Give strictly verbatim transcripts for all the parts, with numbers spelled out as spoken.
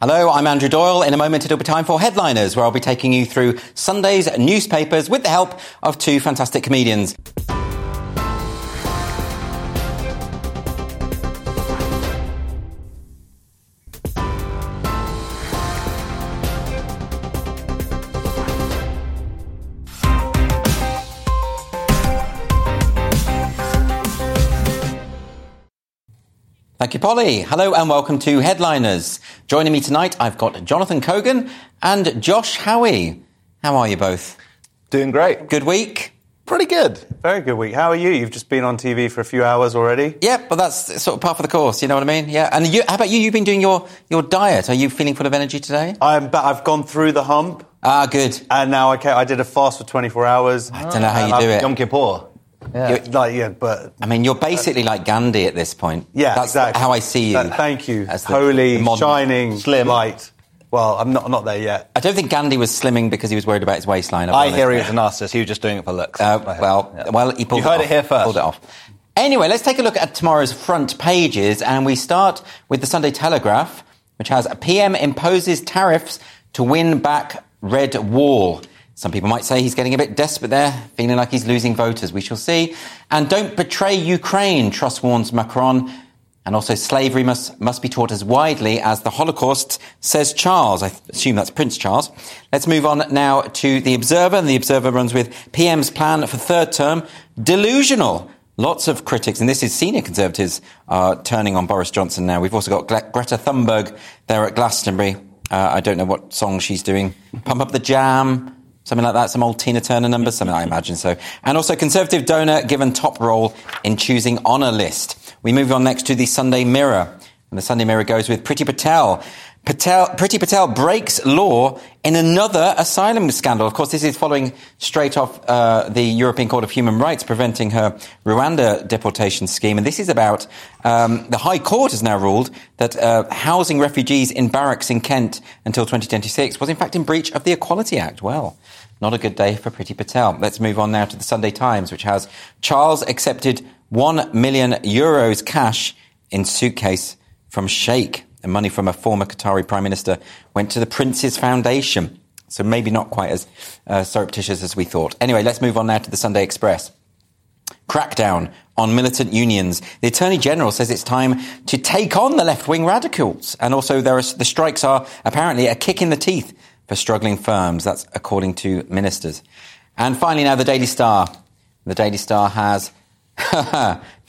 Hello, I'm Andrew Doyle. In a moment, it'll be time for Headliners, where I'll be taking you through Sunday's newspapers with the help of two fantastic comedians. Thank you, Polly. Hello and welcome to Headliners. Joining me tonight, I've got Jonathan Cogan and Josh Howie. How are you both? Doing great. Good week? Pretty good. Very good week. How are you? You've just been on T V for a few hours already. Yeah, but that's sort of part of the course, you know what I mean? Yeah. And you, how about you? You've been doing your, your diet. Are you feeling full of energy today? I'm, but I've gone through the hump. Ah, good. And now I, I did a fast for twenty-four hours. I don't know how you do I'm it. Yom Kippur. Yeah. Like, yeah, but I mean, you're basically uh, like Gandhi at this point. Yeah, that's exactly how I see you. That, thank you. The, Holy, the shining, slim light. Well, I'm not I'm not there yet. I don't think Gandhi was slimming because he was worried about his waistline. I hear he was a narcissist. He was just doing it for looks. Uh, well, yeah. well, he pulled you it heard off. it here first. Pulled it off. Anyway, let's take a look at tomorrow's front pages, and we start with the Sunday Telegraph, which has a P M imposes tariffs to win back red wall. Some people might say he's getting a bit desperate there, feeling like he's losing voters. We shall see. And don't betray Ukraine, Truss warns Macron. And also slavery must must be taught as widely as the Holocaust, says Charles. I assume that's Prince Charles. Let's move on now to The Observer. And The Observer runs with P M's plan for third term, delusional. Lots of critics, and this is senior Conservatives, uh, turning on Boris Johnson now. We've also got Gre- Greta Thunberg there at Glastonbury. Uh, I don't know what song she's doing. Pump Up the Jam. Something like that, some old Tina Turner numbers, something I imagine so. And also Conservative donor given top role in choosing honour list. We move on next to the Sunday Mirror. And the Sunday Mirror goes with Priti Patel. Patel, Priti Patel breaks law in another asylum scandal. Of course, this is following straight off uh, the European Court of Human Rights preventing her Rwanda deportation scheme. And this is about um, the High Court has now ruled that uh, housing refugees in barracks in Kent until twenty twenty-six was in fact in breach of the Equality Act. Well, not a good day for Priti Patel. Let's move on now to the Sunday Times, which has Charles accepted one million euros cash in suitcase from Sheikh. And money from a former Qatari prime minister went to the Prince's Foundation. So maybe not quite as uh, surreptitious as we thought. Anyway, let's move on now to the Sunday Express. Crackdown on militant unions. The Attorney General says it's time to take on the left-wing radicals. And also there are, the strikes are apparently a kick in the teeth for struggling firms. That's according to ministers. And finally now, the Daily Star. The Daily Star has...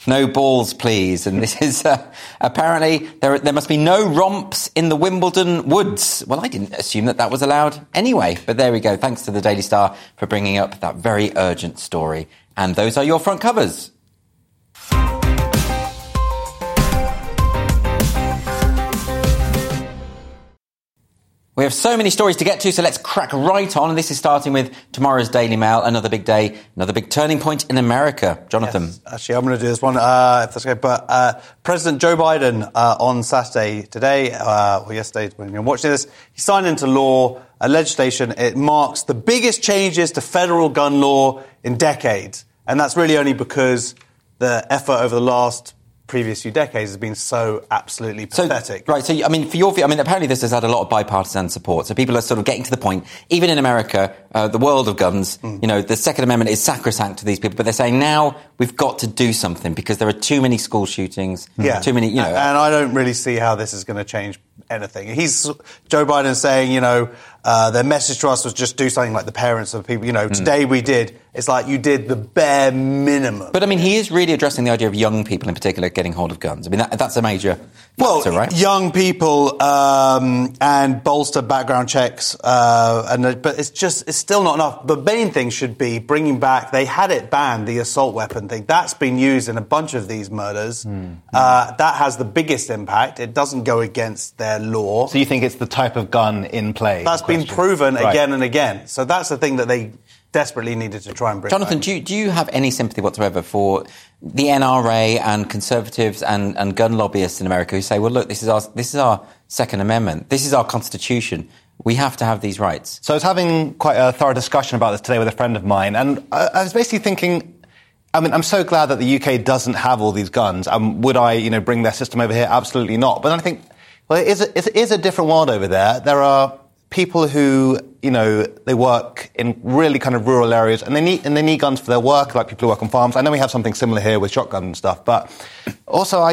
No balls, please. And this is uh, apparently there there must be no romps in the Wimbledon woods. Well, I didn't assume that that was allowed anyway. But there we go. Thanks to the Daily Star for bringing up that very urgent story. And those are your front covers. We have so many stories to get to, so let's crack right on. And this is starting with tomorrow's Daily Mail, another big day, another big turning point in America. Jonathan. Yes, actually, I'm going to do this one, uh, if that's okay. But uh, President Joe Biden uh, on Saturday, today, uh, or yesterday, when you're watching this, he signed into law a legislation. It marks the biggest changes to federal gun law in decades. And that's really only because the effort over the last... previous few decades has been so absolutely pathetic. So, right, so, I mean, for your view, I mean, apparently this has had a lot of bipartisan support, so people are sort of getting to the point, even in America, uh, the world of guns, mm. you know, the Second Amendment is sacrosanct to these people, but they're saying now we've got to do something because there are too many school shootings, yeah. too many, you know... And, and I don't really see how this is going to change anything. He's, Joe Biden saying, you know, uh, their message to us was just do something like the parents of people, you know, mm. today we did... It's like you did the bare minimum. But, I mean, he is really addressing the idea of young people in particular getting hold of guns. I mean, that, that's a major factor, well, right? Young people um, and bolster background checks. Uh, and But it's just, it's still not enough. The main thing should be bringing back, they had it banned, the assault weapon thing. That's been used in a bunch of these murders. Mm. Uh, that has the biggest impact. It doesn't go against their law. So you think it's the type of gun in play? That's been proven right. again and again. So that's the thing that they... desperately needed to try and bring. Jonathan, do you, do you have any sympathy whatsoever for the N R A and conservatives and, and gun lobbyists in America who say, well, look, this is our this is our Second Amendment. This is our Constitution. We have to have these rights. So I was having quite a thorough discussion about this today with a friend of mine, and I, I was basically thinking, I mean, I'm so glad that the U K doesn't have all these guns. Um, would I, you know, bring their system over here? Absolutely not. But then I think, well, it is a, it is a different world over there. There are people who, you know, they work in really kind of rural areas and they need and they need guns for their work, like people who work on farms. I know we have something similar here with shotguns and stuff, but also I...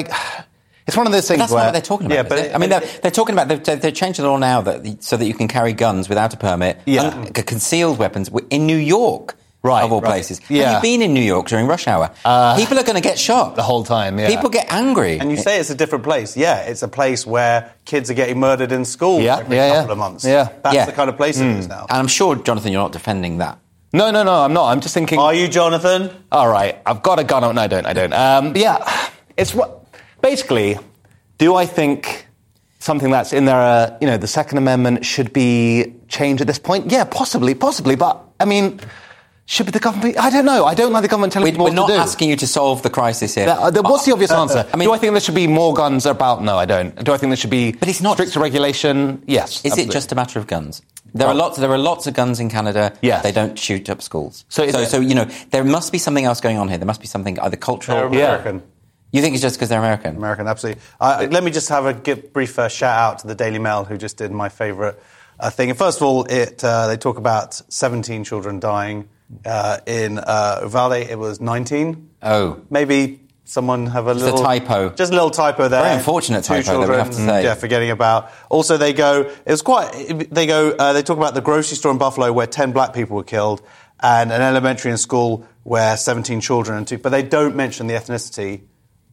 It's one of those things that's where... that's not what they're talking about. Yeah, but it, I mean, they're, they're talking about... They're, they're changing the law now that so that you can carry guns without a permit, yeah. un- concealed weapons, in New York, right, of all right. places. Yeah. Have you been in New York during rush hour? Uh, people are going to get shot. The whole time, yeah. People get angry. And you say it's a different place. Yeah, it's a place where... kids are getting murdered in school yeah, every yeah, couple yeah. of months. Yeah. That's yeah. the kind of place mm. it is now. And I'm sure, Jonathan, you're not defending that. No, no, no, I'm not. I'm just thinking... Are you, Jonathan? All right, I've got a gun. No, I don't, I don't. Um, yeah, it's what... Basically, do I think something that's in there, uh, you know, the Second Amendment should be changed at this point? Yeah, possibly, possibly. But, I mean... should the government... I don't know. I don't like the government telling me what to do. We're not asking you to solve the crisis here. That, that, what's the obvious answer? I mean, do I think there should be more guns about? No, I don't. Do I think there should be but it's not, stricter regulation? Yes. Is absolutely. It just a matter of guns? There, right. are lots, there are lots of guns in Canada. Yes. They don't shoot up schools. So, so, so, you know, there must be something else going on here. There must be something either cultural... They're American. Yeah. You think it's just because they're American? American, absolutely. Uh, let me just have a give, brief uh, shout-out to the Daily Mail, who just did my favourite uh, thing. And first of all, it uh, they talk about seventeen children dying... Uh, in uh, Uvalde, it was nineteen. Oh. Maybe someone have a just little... Just a typo. Just a little typo there. Very unfortunate Two typo children, that we have to say. Yeah, forgetting about. Also, they go... It was quite... They go... Uh, they talk about the grocery store in Buffalo where ten black people were killed and an elementary and school where seventeen children and two... But they don't mention the ethnicity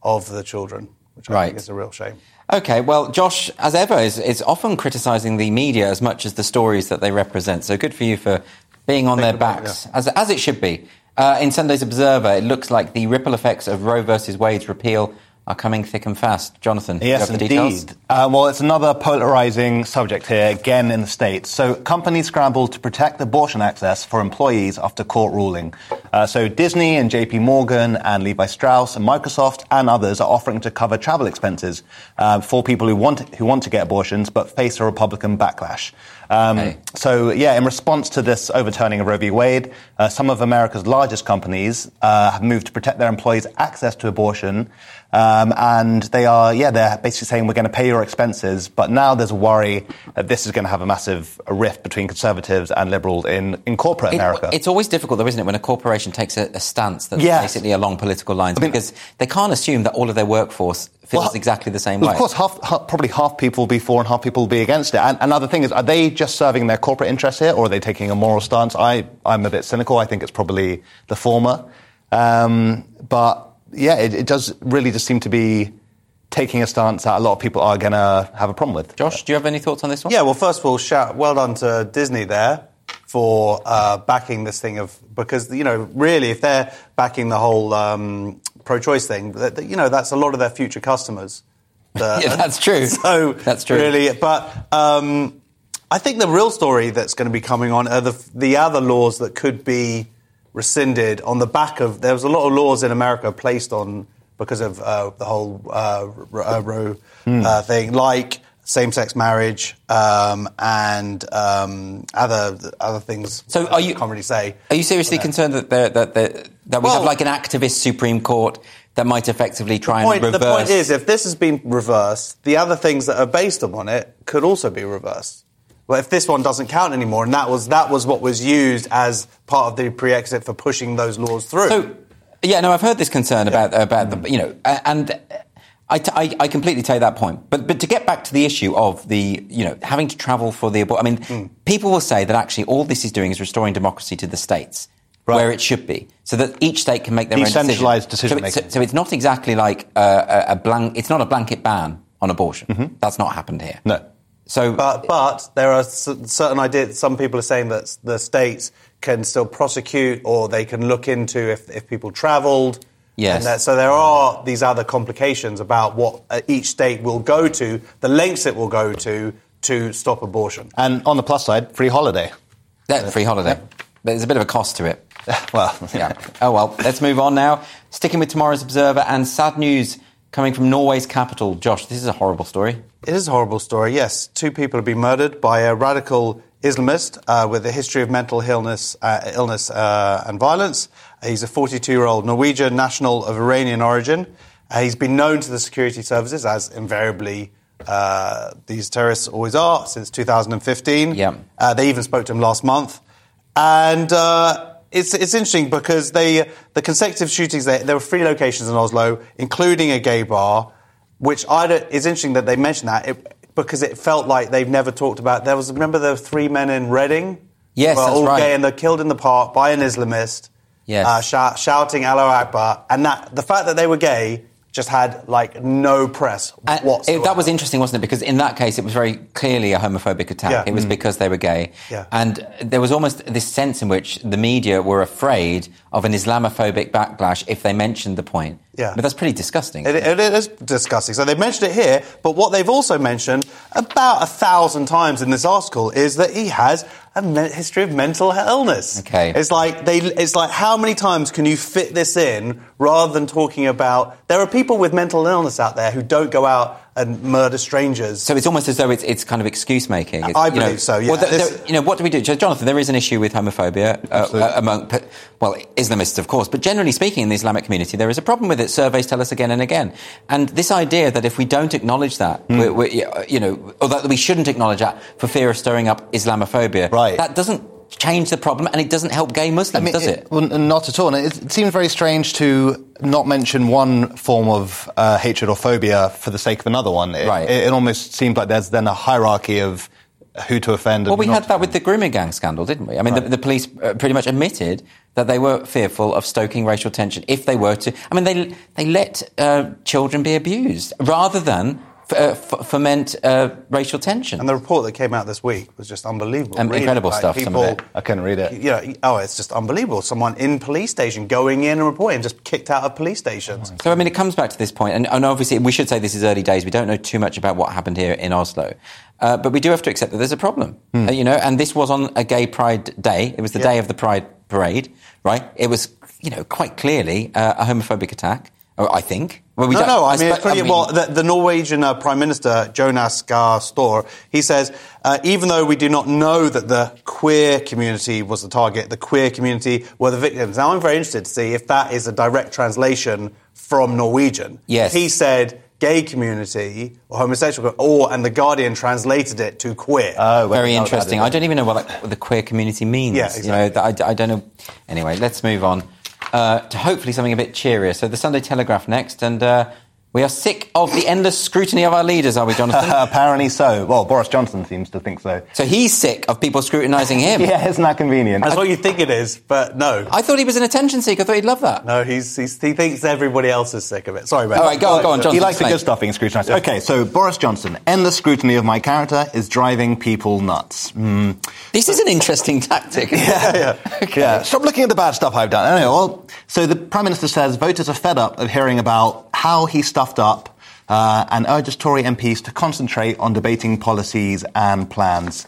of the children, which I right. think is a real shame. OK, well, Josh, as ever, is, is often criticising the media as much as the stories that they represent. So good for you for... being on their backs, as as it should be. Uh, in Sunday's Observer, it looks like the ripple effects of Roe versus Wade's repeal are coming thick and fast. Jonathan, yes, do you have the details? Indeed. Uh, well, it's another polarising subject here, again in the States. So companies scrambled to protect abortion access for employees after court ruling. Uh, so Disney and J P. Morgan and Levi Strauss and Microsoft and others are offering to cover travel expenses uh, for people who want who want to get abortions but face a Republican backlash. Um, hey. So, yeah, in response to this overturning of Roe v. Wade, uh, some of America's largest companies uh, have moved to protect their employees' access to abortion. Um, and they are, yeah, they're basically saying we're going to pay your expenses. But now there's a worry that this is going to have a massive rift between conservatives and liberals in, in corporate it, America. It's always difficult, though, isn't it, when a corporation takes a, a stance that's yes. basically along political lines, I mean, because they can't assume that all of their workforce feels well, exactly the same well, way. Of course, half, half, probably half people will be for and half people will be against it. And another thing is, are they just serving their corporate interests here, or are they taking a moral stance? I, I'm a bit cynical. I think it's probably the former. Um, but, yeah, it, it does really just seem to be taking a stance that a lot of people are going to have a problem with. Josh, do you have any thoughts on this one? Yeah, well, first of all, shout, well done to Disney there for uh, backing this thing of... Because, you know, really, if they're backing the whole um, pro-choice thing, that, you know, that's a lot of their future customers. That, yeah, that's true. So, that's true. Really, but... Um, I think the real story that's going to be coming on are the, the other laws that could be rescinded on the back of... There was a lot of laws in America placed on because of uh, the whole uh, Roe mm. uh, thing, like same-sex marriage um, and um, other other things. So are you, I can't really say. Are you seriously concerned that, that, that, that we well, have, like, an activist Supreme Court that might effectively try point, and reverse... The point is, if this has been reversed, the other things that are based upon it could also be reversed. Well, if this one doesn't count anymore, and that was that was what was used as part of the prerequisite for pushing those laws through. So, yeah, no, I've heard this concern yeah. about about mm. the, you know, and I, I, I completely take that point. But but to get back to the issue of the, you know, having to travel for the abortion, I mean, mm. people will say that actually all this is doing is restoring democracy to the states. right. where it should be, so that each state can make their own decision. Decentralised decision making. So, so it's not exactly like a, a blank. It's not a blanket ban on abortion. Mm-hmm. That's not happened here. No. So, but but there are certain ideas. Some people are saying that the states can still prosecute, or they can look into if if people travelled. Yes. And that, so there are these other complications about what each state will go to, the lengths it will go to to stop abortion. And on the plus side, free holiday. Yeah, free holiday. Yeah. There's a bit of a cost to it. Well, yeah. Oh, well, let's move on now. Sticking with tomorrow's Observer, and sad news coming from Norway's capital. Josh, this is a horrible story. It is a horrible story, yes. Two people have been murdered by a radical Islamist uh, with a history of mental illness, uh, illness uh, and violence. He's a forty-two-year-old Norwegian national of Iranian origin. Uh, he's been known to the security services, as invariably uh, these terrorists always are, since two thousand fifteen. Yeah. Uh, they even spoke to him last month. And uh, it's it's interesting because they the consecutive shootings, they, there were three locations in Oslo, including a gay bar, which I don't, it's interesting that they mentioned that. It, because it felt like they've never talked about... There was, remember the three men in Reading? Yes, that's all right. Gay, and they're killed in the park by an Islamist, yes. uh, shout, shouting Allahu Akbar. And that the fact that they were gay just had, like, no press and whatsoever. It, that was interesting, wasn't it? Because in that case, it was very clearly a homophobic attack. Yeah. It was mm. because they were gay. Yeah. And there was almost this sense in which the media were afraid of an Islamophobic backlash if they mentioned the point. Yeah. But that's pretty disgusting. It, it, it is disgusting. So they've mentioned it here, but what they've also mentioned about a thousand times in this article is that he has a me- history of mental illness. Okay. It's like they. It's like how many times can you fit this in rather than talking about... There are people with mental illness out there who don't go out and murder strangers. So it's almost as though it's it's kind of excuse-making. It's, I believe you know, so, yeah. Well, there, there, you know, what do we do? Jonathan, there is an issue with homophobia uh, among, well, Islamists, of course, but generally speaking in the Islamic community, there is a problem with it. Surveys tell us again and again. And this idea that if we don't acknowledge that, mm. we're, we're, you know, or that we shouldn't acknowledge that for fear of stirring up Islamophobia, right. that doesn't change the problem, and it doesn't help gay Muslims, I mean, does it? it? Well, not at all. And it, it seems very strange to not mention one form of uh, hatred or phobia for the sake of another one. It, right. it, it almost seems like there's then a hierarchy of who to offend. And well, we had that with the grooming gang scandal, didn't we? I mean, right. the, the police pretty much admitted that they were fearful of stoking racial tension if they were to... I mean, they they let uh, children be abused rather than... F- uh, f- foment uh, racial tension. And the report that came out this week was just unbelievable. Um, really, incredible like stuff, people, some of it. I couldn't read it. You know, oh, it's just unbelievable. Someone in police station going in and reporting, just kicked out of police stations. Oh, so, I mean, it comes back to this point, and, and obviously we should say this is early days. We don't know too much about what happened here in Oslo. Uh, but we do have to accept that there's a problem, hmm. uh, you know, and this was on a gay pride day. It was the yeah. day of the pride parade, right? It was, you know, quite clearly uh, a homophobic attack. Oh, I think. Well, we no, don't, no, I mean, I spe- pretty, I mean well, the, the Norwegian uh, Prime Minister, Jonas Gahr Støre, he says, uh, even though we do not know that the queer community was the target, the queer community were the victims. Now, I'm very interested to see if that is a direct translation from Norwegian. Yes. He said... gay community or homosexual, or and the Guardian translated it to queer. Oh, well, very interesting. I don't even know what, like, what the queer community means. Yeah, exactly. You know, I, I don't know. Anyway, let's move on uh, to hopefully something a bit cheerier. So the Sunday Telegraph next, and uh, we are sick of the endless scrutiny of our leaders, are we, Jonathan? Apparently so. Well, Boris Johnson seems to think so. So he's sick of people scrutinising him. Yeah, isn't that convenient? That's I, what you think it is, but no. I thought he was an attention seeker. I thought he'd love that. No, he's, he's he thinks everybody else is sick of it. Sorry, mate. All right, go on, go on, Johnson. He likes the good stuff being scrutinised. Okay, so Boris Johnson, endless scrutiny of my character is driving people nuts. Mm. This is an interesting tactic. Yeah, yeah. Okay. yeah. Stop looking at the bad stuff I've done. Anyway, well, so the Prime Minister says voters are fed up of hearing about how he stuffed up uh, and urges Tory M Ps to concentrate on debating policies and plans.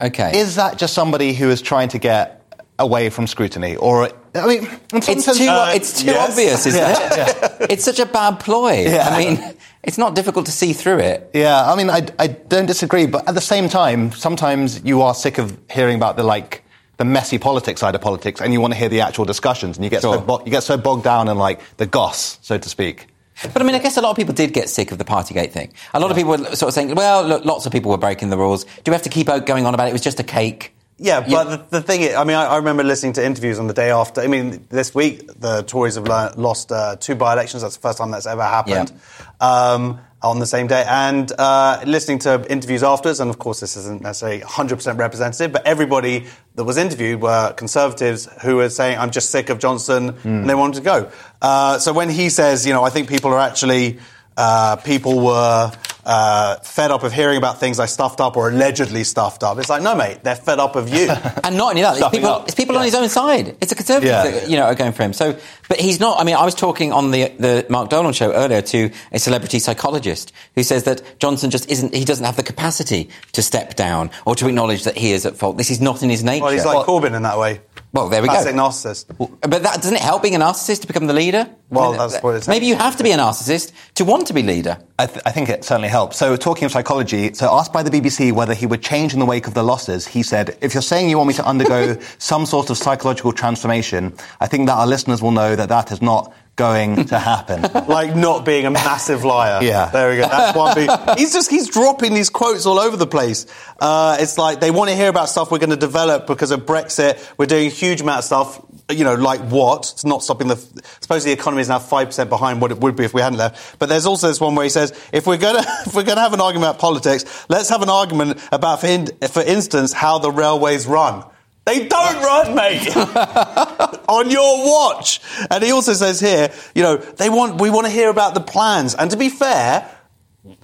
Okay. Is that just somebody who is trying to get away from scrutiny? Or, I mean, in some it's, sense, too, uh, it's too yes. obvious, isn't yeah. it? Yeah. It's such a bad ploy. Yeah. I mean, it's not difficult to see through it. Yeah, I mean, I, I don't disagree, but at the same time, sometimes you are sick of hearing about the, like, the messy politics side of politics, and you want to hear the actual discussions, and you get, sure. so, bo- you get so bogged down in, like, the goss, so to speak. But, I mean, I guess a lot of people did get sick of the Partygate thing. A lot yeah. of people were sort of saying, well, look, lots of people were breaking the rules. Do we have to keep going on about it? It was just a cake. Yeah, but yeah. The, the thing is, I mean, I, I remember listening to interviews on the day after. I mean, this week, the Tories have learnt, lost uh, two by-elections. That's the first time that's ever happened yeah. um, on the same day. And uh, listening to interviews afterwards, and of course this isn't necessarily one hundred percent representative, but everybody that was interviewed were Conservatives who were saying, I'm just sick of Johnson, mm. and they wanted to go. Uh, so when he says, you know, I think people are actually... Uh, people were uh, fed up of hearing about things I stuffed up or allegedly stuffed up. It's like, no, mate, they're fed up of you. And not only that, it's people, it's people yeah. on his own side. It's the Conservatives yeah. that, you know, are going for him. So, but he's not. I mean, I was talking on the the Mark Dolan show earlier to a celebrity psychologist who says that Johnson just isn't. He doesn't have the capacity to step down or to acknowledge that he is at fault. This is not in his nature. Well, he's like well, Corbyn in that way. Well, there we Classic go. Classic narcissist. Well, but that doesn't it help being a narcissist to become the leader? Well, I mean, that's what it's. Maybe you have to be a narcissist to want to be leader. I, th- I think it certainly helps. So, talking of psychology, so asked by the B B C whether he would change in the wake of the losses, he said, "If you're saying you want me to undergo some sort of psychological transformation, I think that our listeners will know that that is not going to happen." Like not being a massive liar. Yeah. There we go. That's one big... He's just, he's dropping these quotes all over the place. Uh, it's like they want to hear about stuff we're going to develop because of Brexit. We're doing a huge amount of stuff, you know, like what? It's not stopping the... Supposedly the economy is now five percent behind what it would be if we hadn't left. But there's also this one where he says, if we're going to if we're going to have an argument about politics, let's have an argument about, for, in, for instance, how the railways run. They don't run, mate. On your watch. And he also says here, you know, they want we want to hear about the plans. And to be fair,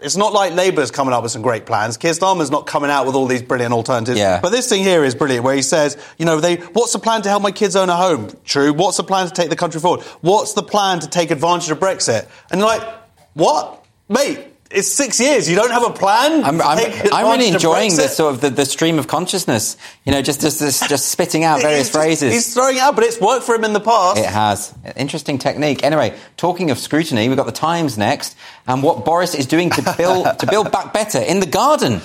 it's not like Labour's coming up with some great plans. Keir Starmer's not coming out with all these brilliant alternatives. Yeah. But this thing here is brilliant, where he says, you know, they what's the plan to help my kids own a home? True. What's the plan to take the country forward? What's the plan to take advantage of Brexit? And you're like, what? Mate. It's six years. You don't have a plan. I'm, I'm, I'm really enjoying the sort of the, the stream of consciousness. You know, just just just, just spitting out various just, phrases. He's throwing it out, but it's worked for him in the past. It has. Interesting technique. Anyway, talking of scrutiny, we've got the Times next, and what Boris is doing to build to build back better in the garden.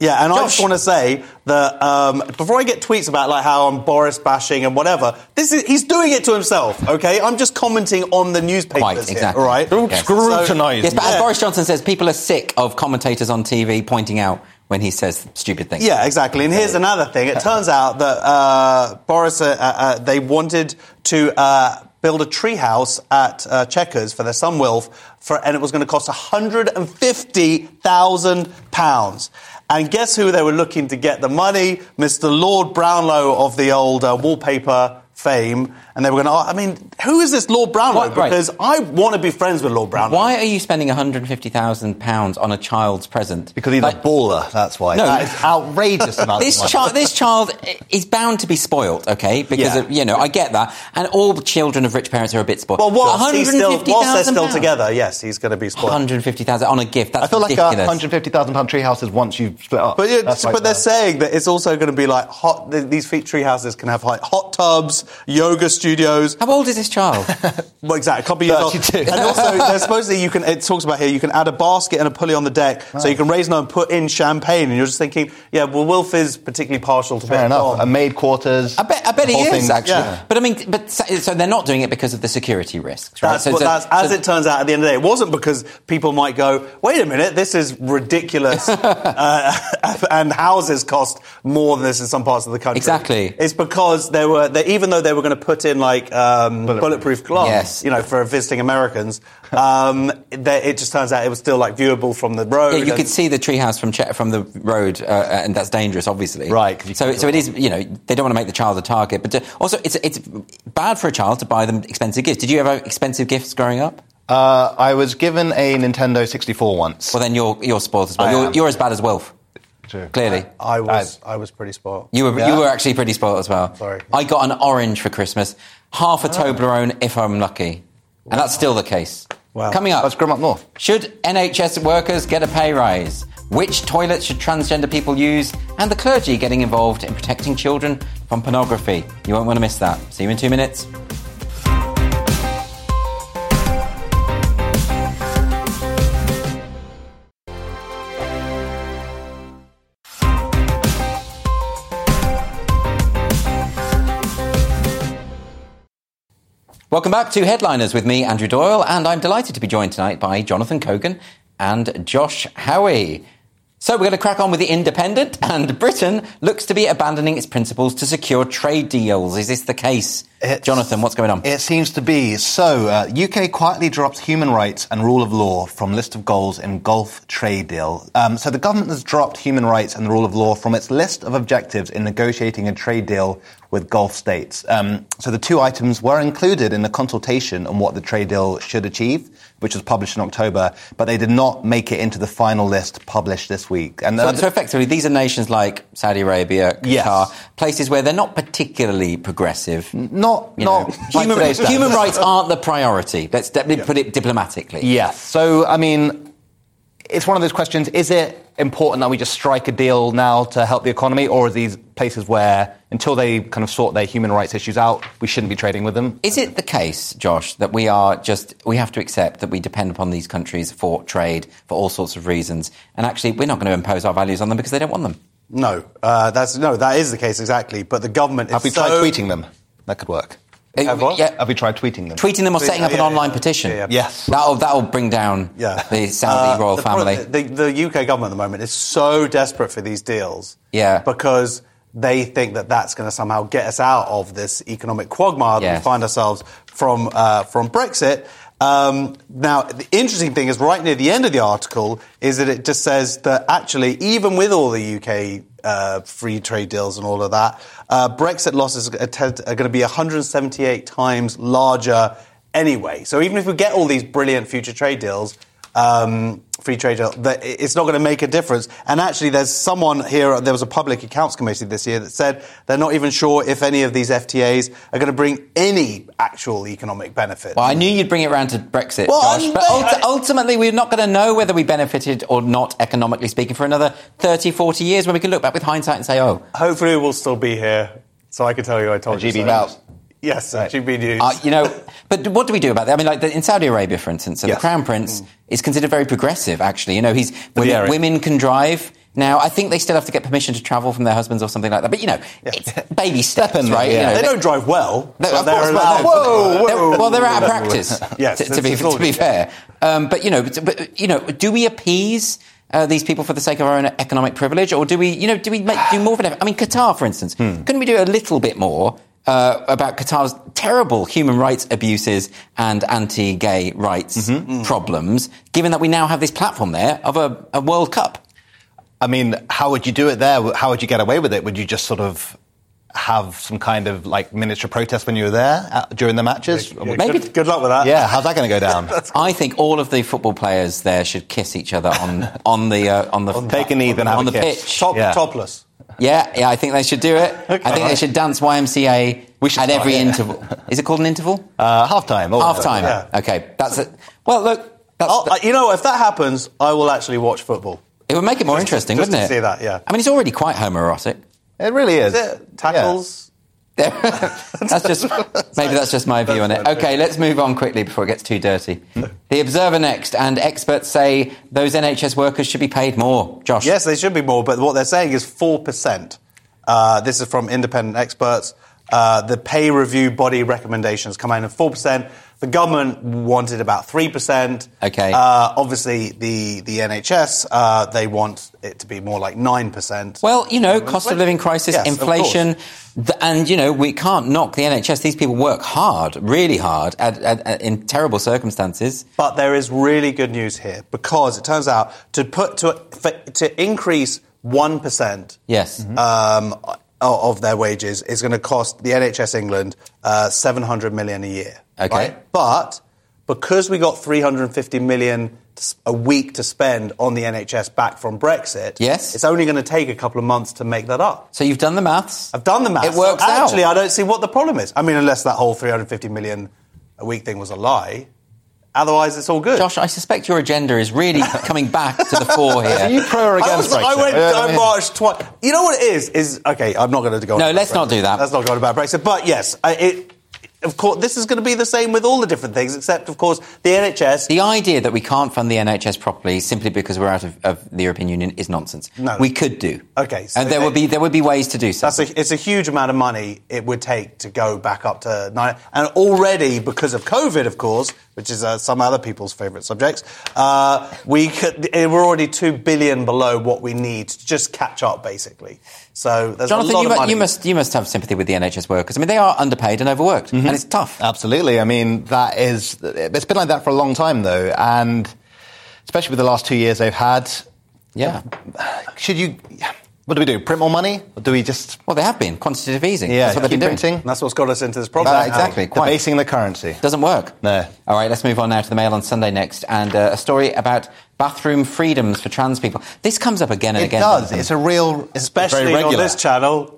Yeah, and Josh. I just want to say that um, before I get tweets about like how I'm Boris bashing and whatever, this is, he's doing it to himself, okay? I'm just commenting on the newspapers Quite, here, exactly. all right? Yes. Scrutinised. So, yes, but yeah. as Boris Johnson says, people are sick of commentators on T V pointing out when he says stupid things. Yeah, exactly. And here's another thing. It turns out that uh, Boris, uh, uh, they wanted to... Uh, build a tree house at uh, Chequers for their son Wilf, for, and it was going to cost one hundred fifty thousand pounds. And guess who they were looking to get the money? Mister Lord Brownlow of the old uh, wallpaper fame. And they were going to... I mean, who is this Lord Brownlow? What, because right. I want to be friends with Lord Brownlow. Why are you spending one hundred fifty thousand pounds on a child's present? Because he's like, a baller, that's why. No, that is outrageous amount this of money. Chi- this child is bound to be spoiled, okay? Because, yeah. of, you know, I get that. And all the children of rich parents are a bit spoiled. Well, whilst, he's still, whilst they're still together, yes, he's going to be spoiled. one hundred fifty thousand pounds on a gift, that's ridiculous. I feel ridiculous. Like a one hundred fifty thousand pounds tree house is once you've split up. But, but like they're saying that it's also going to be like hot... These tree houses can have like hot tubs, yoga studios. Studios. How old is this child? Well, exactly. A couple years old. And also, there's supposedly you can. It talks about here you can add a basket and a pulley on the deck, right. So you can raise one and put in champagne. And you're just thinking, yeah, well, Wilf is particularly partial to fair enough. A maid quarters. I bet. I bet he is things, actually. Yeah. But I mean, but so they're not doing it because of the security risks, right? That's so, what, so, that's, so, as so, it turns out, at the end of the day, it wasn't because people might go, wait a minute, this is ridiculous, uh, and houses cost more than this in some parts of the country. Exactly. It's because there were, they, even though they were going to put in. Like um, bulletproof. bulletproof glass, yes. you know, for visiting Americans. Um, they, it just turns out it was still like viewable from the road. Yeah, you could see the treehouse from che- from the road, uh, and that's dangerous, obviously. Right. So, so it is. You know, they don't want to make the child a target, but to, also it's it's bad for a child to buy them expensive gifts. Did you ever have expensive gifts growing up? Uh, I was given a Nintendo sixty-four once. Well, then you're you're spoiled as well. You're, you're as bad as Wilf. True. Clearly, I, I was I, I was pretty spoiled. You were yeah. you were actually pretty spoiled as well. Sorry, I got an orange for Christmas, half a oh. Toblerone if I'm lucky, wow. and that's still the case. Wow. Coming up, let's grim up north. Should N H S workers get a pay rise? Which toilets should transgender people use? And the clergy getting involved in protecting children from pornography. You won't want to miss that. See you in two minutes. Welcome back to Headliners with me, Andrew Doyle, and I'm delighted to be joined tonight by Jonathan Cogan and Josh Howie. So we're going to crack on with The Independent, and Britain looks to be abandoning its principles to secure trade deals. Is this the case? It's, Jonathan, what's going on? It seems to be. So, uh, U K quietly drops human rights and rule of law from list of goals in Gulf trade deal. Um, so the government has dropped human rights and the rule of law from its list of objectives in negotiating a trade deal with Gulf states. Um, so the two items were included in the consultation on what the trade deal should achieve, which was published in October, but they did not make it into the final list published this week. And so, so effectively, these are nations like Saudi Arabia, Qatar, yes. places where they're not particularly progressive. Not, you not know, human, like human rights aren't the priority. Let's de- yeah. put it diplomatically. Yes. So, I mean, it's one of those questions: is it important that we just strike a deal now to help the economy, or are these places where, until they kind of sort their human rights issues out, we shouldn't be trading with them? Is it the case, Josh, that we are just, we have to accept that we depend upon these countries for trade for all sorts of reasons, and actually we're not going to impose our values on them because they don't want them? No, uh, that's, no, that is the case, exactly. But the government is Have we so... tried tweeting them? That could work. Have, uh, yeah. Have we tried tweeting them? Tweeting them or Tweet, setting up uh, yeah, an online yeah, petition? Yeah, yeah. Yes. That'll, that'll bring down yeah. the Saudi uh, royal the family. Problem, the, the U K government at the moment is so desperate for these deals yeah. because they think that that's going to somehow get us out of this economic quagmire yes. that we find ourselves from uh, from Brexit. Um, now, the interesting thing is right near the end of the article is that it just says that actually, even with all the U K uh, free trade deals and all of that, uh, Brexit losses are, t- are going to be one hundred seventy-eight times larger anyway. So even if we get all these brilliant future trade deals, um, free trade deals, it's not going to make a difference. And actually, there's someone here, there was a Public Accounts Committee this year that said they're not even sure if any of these F T As are going to bring any actual economic benefit. Well, I knew you'd bring it round to Brexit, well, Josh, I'm, but I, ultimately we're not going to know whether we benefited or not, economically speaking, for another thirty, forty years when we can look back with hindsight and say, oh. Hopefully we'll still be here, so I can tell you I told you so. G B Yes, right. G B News. Uh, you know, but what do we do about that? I mean, like the, in Saudi Arabia, for instance, so yes. the Crown Prince mm. is considered very progressive, actually. You know, he's women, women can drive. Now, I think they still have to get permission to travel from their husbands or something like that. But, you know, yeah. it's baby steps, right? right yeah. you know, they, they don't drive well. They, so of course, allowed, whoa, whoa, they're, well, they're out of practice, yes, to, to be, to be fair. Yeah. Um, but, you know, but, you know, do we appease... Uh, these people for the sake of our own economic privilege, or do we, you know, do we make, do more of an effort? I mean, Qatar, for instance, hmm. couldn't we do a little bit more uh, about Qatar's terrible human rights abuses and anti-gay rights mm-hmm. problems, given that we now have this platform there of a, a World Cup? I mean, how would you do it there? How would you get away with it? Would you just sort of have some kind of, like, miniature protest when you were there at, during the matches? Yeah, Maybe good, good luck with that. Yeah, how's that going to go down? I think all of the football players there should kiss each other on on the uh, on the on take an even on, on the kiss. pitch, Top, yeah. topless. Yeah, yeah, I think they should do it. Okay. I think right. they should dance Y M C A we should at every it. interval. Is it called an interval? Uh, half time. Half time. Yeah. Okay, that's it. Well, look, that's, that's, you know, if that happens, I will actually watch football. It would make it more just, interesting, just wouldn't to it? See that, yeah. I mean, it's already quite homoerotic. It really is. is it? Tackles. Yeah. that's just maybe that's just my view on it. Okay, let's move on quickly before it gets too dirty. The Observer next, and experts say those N H S workers should be paid more. Josh. Yes, they should be more, but what they're saying is four percent. Uh, this is from independent experts. Uh, the pay review body recommendations come out at four percent. The government wanted about three percent. Okay. Uh, obviously, the, the N H S, uh, they want it to be more like nine percent. Well, you know, cost of living crisis, yes, inflation, the, and, you know, we can't knock the N H S. These people work hard, really hard, at, at, at, in terrible circumstances. But there is really good news here, because it turns out to put to for, to increase one percent yes. um, of their wages is going to cost the N H S England uh, seven hundred million dollars a year. Okay. Right? But because we got three hundred fifty million a week to spend on the N H S back from Brexit, yes. it's only going to take a couple of months to make that up. So you've done the maths. I've done the maths. It works so out. Actually, I don't see what the problem is. I mean, unless that whole three hundred fifty million a week thing was a lie. Otherwise, it's all good. Josh, I suspect your agenda is really coming back to the fore here. Are you pro or against Brexit? I went, I marched twice. You know what it is? Is okay, I'm not going to go on. No, let's Brexit. not do that. Let's not go on about Brexit. But yes, I, it... Of course, this is going to be the same with all the different things, except, of course, the N H S. The idea that we can't fund the N H S properly simply because we're out of, of the European Union is nonsense. No. We could do. Okay. So and there they, would be there would be ways to do so. It's a huge amount of money it would take to go back up to nine. And already, because of COVID, of course, which is uh, some other people's favourite subjects, uh, we could, we're already two billion dollars below what we need to just catch up, basically. So there's Jonathan, a lot you, of money. You must, you must have sympathy with the N H S workers. I mean, they are underpaid and overworked, mm-hmm. and it's tough. Absolutely. I mean, that is... It's been like that for a long time, though, and especially with the last two years they've had. Yeah. Should you... What do we do? Print more money? Or do we just... Well, they have been. Quantitative easing. Yeah, that's what they've been printing. Doing. That's what's got us into this problem. Uh, exactly. Quite. Debasing the currency. Doesn't work. No. All right, let's move on now to the Mail on Sunday next. And uh, a story about bathroom freedoms for trans people. This comes up again and it again. It does. It's a real... Especially on this channel.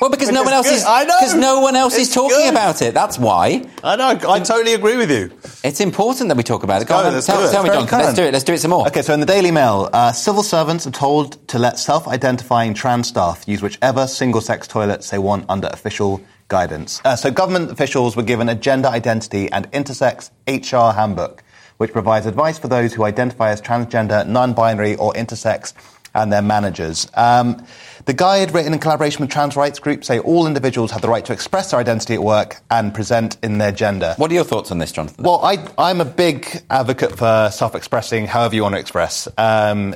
Well, because no one else is, I know. Because no one else is talking about it. That's why. I know. I totally agree with you. It's important that we talk about it. Go on, tell me, Jonathan. Let's do it. Let's do it some more. Okay. So in the Daily Mail, uh, civil servants are told to let self-identifying trans staff use whichever single-sex toilets they want under official guidance. Uh, so government officials were given a gender identity and intersex H R handbook, which provides advice for those who identify as transgender, non-binary, or intersex, and their managers. Um, the guide, written in collaboration with trans rights groups, say all individuals have the right to express their identity at work and present in their gender. What are your thoughts on this, Jonathan? Well, I, I'm a big advocate for self-expressing however you want to express. Um,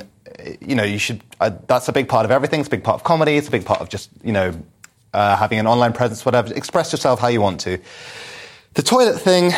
you know, you should. Uh, that's a big part of everything. It's a big part of comedy. It's a big part of just, you know, uh, having an online presence, whatever. Express yourself how you want to. The toilet thing...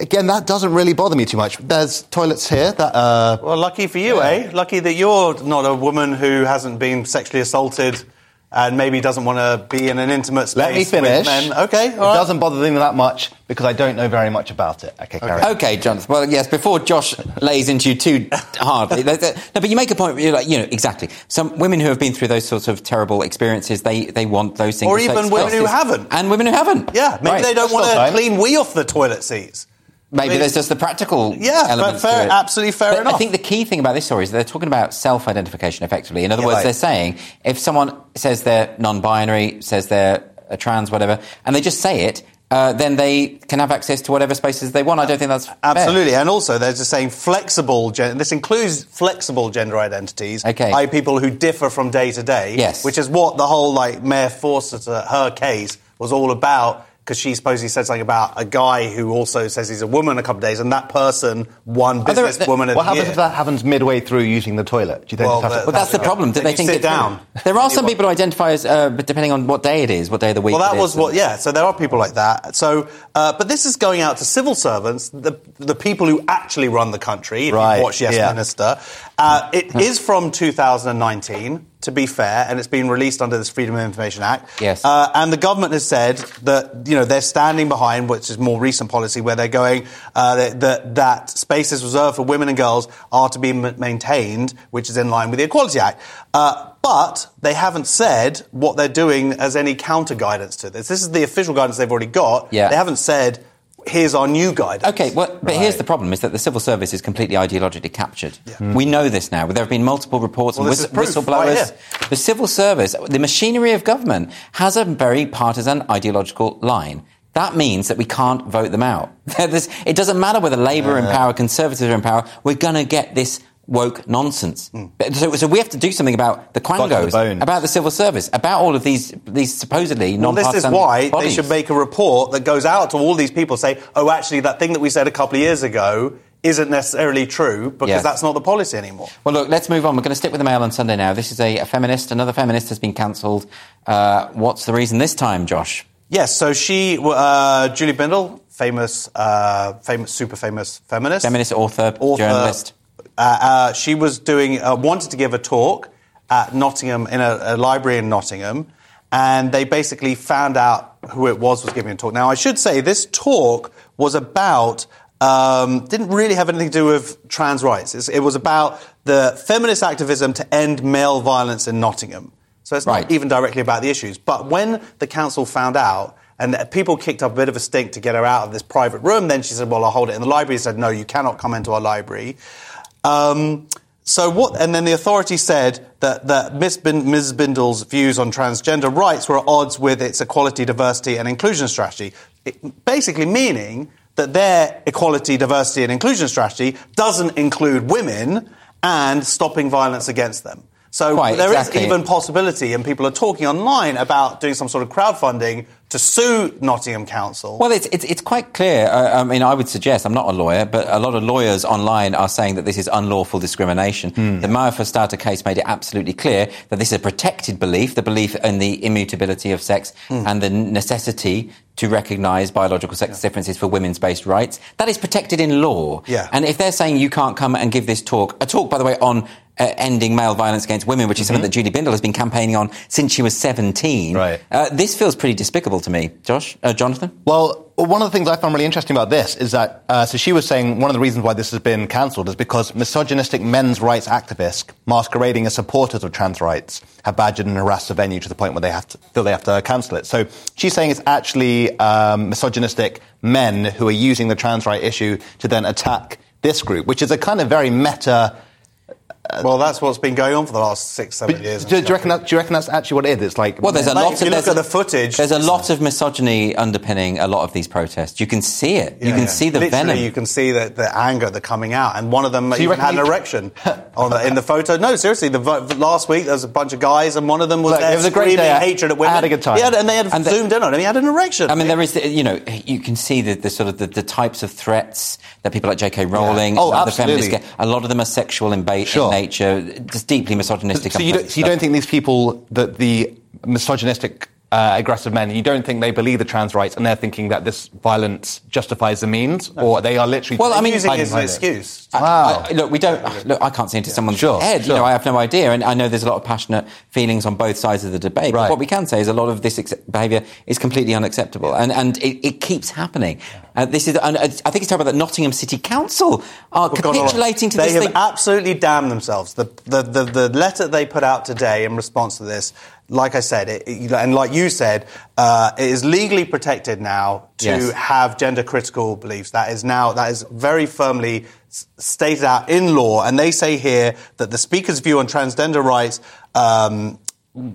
Again, that doesn't really bother me too much. There's toilets here that are... Uh, well, lucky for you, yeah. eh? Lucky that you're not a woman who hasn't been sexually assaulted and maybe doesn't want to be in an intimate space Let me finish. With men. Okay, all It right. doesn't bother me that much because I don't know very much about it. Okay, carry okay. on. Okay, Jonathan. Well, yes, before Josh lays into you too hard. No, but you make a point. You're like, you know, exactly. Some women who have been through those sorts of terrible experiences, they, they want those things. Or even women places. Who haven't. And women who haven't. Yeah, maybe right. they don't want to clean wee off the toilet seats. Maybe I mean, there's just the practical yeah, elements fair, to it. Absolutely fair but enough. I think the key thing about this story is that they're talking about self-identification effectively. In other yeah, words, right. they're saying if someone says they're non-binary, says they're a trans, whatever, and they just say it, uh, then they can have access to whatever spaces they want. I don't think that's Absolutely. Fair. And also they're just saying flexible... Gen- this includes flexible gender identities, okay. that is people who differ from day to day, yes. which is what the whole, like, Mayor Forster, her case, was all about... Because she supposedly said something about a guy who also says he's a woman a couple of days, and that person won businesswoman of the year. What happens if that happens midway through using the toilet? Do you think? Well, that's, well, that's the problem. Do they think sit down? There are some people who identify as, uh, depending on what day it is, what day of the week. Well, that was what. Yeah, so there are people like that. So, uh, but this is going out to civil servants, the the people who actually run the country. If right. you watch Yes, yeah. Minister. Uh, it is from two thousand nineteen. To be fair, and it's been released under this Freedom of Information Act. Yes. Uh, and the government has said that, you know, they're standing behind, which is more recent policy, where they're going, uh, that, that, that spaces reserved for women and girls are to be m- maintained, which is in line with the Equality Act. Uh, but they haven't said what they're doing as any counter guidance to this. This is the official guidance they've already got. Yeah. They haven't said... Here's our new guidance. Okay, well, but right. here's the problem, is that the civil service is completely ideologically captured. Yeah. Mm. We know this now. There have been multiple reports well, and whist- whistleblowers. Right the civil service, the machinery of government, has a very partisan ideological line. That means that we can't vote them out. It doesn't matter whether Labour yeah. are in power, Conservatives are in power, we're going to get this... woke nonsense. Mm. So, so we have to do something about the quangos, the about the civil service, about all of these these supposedly well, non-partisan This is why bodies. They should make a report that goes out to all these people, say, oh, actually, that thing that we said a couple of years ago isn't necessarily true, because yes. that's not the policy anymore. Well, look, let's move on. We're going to stick with the Mail on Sunday now. This is a, a feminist. Another feminist has been cancelled. Uh, what's the reason this time, Josh? Yes, so she, uh, Julie Bindel, famous, uh, famous, super famous feminist. Feminist author, author journalist. Uh, uh, she was doing, uh, wanted to give a talk at Nottingham, in a, a library in Nottingham, and they basically found out who it was was giving a talk. Now, I should say this talk was about, um, didn't really have anything to do with trans rights. It's, it was about the feminist activism to end male violence in Nottingham. So it's right. not even directly about the issues. But when the council found out, and people kicked up a bit of a stink to get her out of this private room, then she said, well, I'll hold it in the library. She said, no, you cannot come into our library. Um, so what? And then the authority said that, that Miz Bin, Miz Bindel's views on transgender rights were at odds with its equality, diversity and inclusion strategy, it, basically meaning that their equality, diversity and inclusion strategy doesn't include women and stopping violence against them. So Quite, there exactly. is even possibility, and people are talking online about doing some sort of crowdfunding to sue Nottingham Council. Well, it's it's, it's quite clear. I, I mean, I would suggest, I'm not a lawyer, but a lot of lawyers online are saying that this is unlawful discrimination. Mm. The Maya Fostata case made it absolutely clear that this is a protected belief, the belief in the immutability of sex mm. and the necessity to recognise biological sex yeah. differences for women's-based rights. That is protected in law. Yeah. And if they're saying you can't come and give this talk, a talk, by the way, on Uh, ending male violence against women, which is mm-hmm. something that Julie Bindel has been campaigning on since she was seventeen. Right. Uh, this feels pretty despicable to me. Josh? Uh, Jonathan? Well, one of the things I found really interesting about this is that, uh, so she was saying one of the reasons why this has been cancelled is because misogynistic men's rights activists masquerading as supporters of trans rights have badgered and harassed the venue to the point where they have to, till they have to cancel it. So she's saying it's actually um, misogynistic men who are using the trans right issue to then attack this group, which is a kind of very meta... Well, that's what's been going on for the last six, seven but years. Do you, reckon that, do you reckon that's actually what it is? It's like, well, there's a lot. If you look at the footage, there's a lot of misogyny underpinning a lot of these protests. You can see it. Yeah, you can yeah. see the Literally, venom. You can see the, the anger that's coming out. And one of them so even had an you... erection on the, in the photo. No, seriously. The, the last week there was a bunch of guys, and one of them was Look, there it was screaming a great day. hatred at women. I had a good time. Had, and they had and zoomed the, in on him. He had an erection. I mean, there is, the, you know, you can see the, the sort of the, the types of threats that people like J K Rowling, yeah. oh, other feminists get. A lot of them are sexual in bait. Sure. Nature, just deeply misogynistic. So, so, you, don't, so you don't think these people, that the misogynistic, uh, aggressive men, you don't think they believe the trans rights and they're thinking that this violence justifies the means, no. or they are literally well, I mean, using it as an excuse. I, wow. I, I, look, we don't. Uh, look, I can't see into yeah. someone's sure, head. Sure. You know, I have no idea, and I know there's a lot of passionate feelings on both sides of the debate. Right. But what we can say is a lot of this ex- behaviour is completely unacceptable, yeah. and and it, it keeps happening. Yeah. Uh, this is, uh, I think it's talking about that Nottingham City Council are We've capitulating to they this thing. They have absolutely damned themselves. The, the the the letter they put out today in response to this, like I said, it, it, and like you said, uh, it is legally protected now to yes. have gender critical beliefs. That is now that is very firmly stated out in law. And they say here that the speaker's view on transgender rights. Um,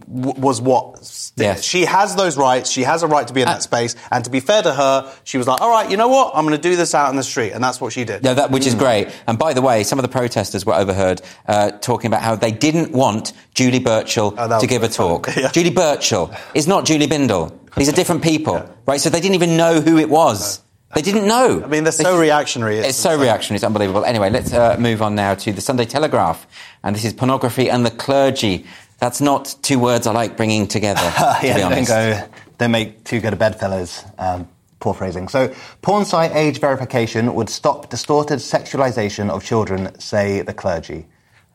was what yes. she has those rights. She has a right to be in that space. And to be fair to her, she was like, all right, you know what? I'm going to do this out in the street. And that's what she did. Yeah, that, which mm. is great. And by the way, some of the protesters were overheard uh, talking about how they didn't want Julie Birchall oh, to give a talk. yeah. Julie Birchall is not Julie Bindel. These are different people, yeah. right? So they didn't even know who it was. No. They didn't know. I mean, they're so reactionary. It's, it's so reactionary. It's unbelievable. Anyway, let's uh, move on now to the Sunday Telegraph. And this is pornography and the clergy. That's not two words I like bringing together, to yeah, be honest. Don't, go, don't make two go-to-bed fellas. Um, poor phrasing. So, porn site age verification would stop distorted sexualization of children, say the clergy.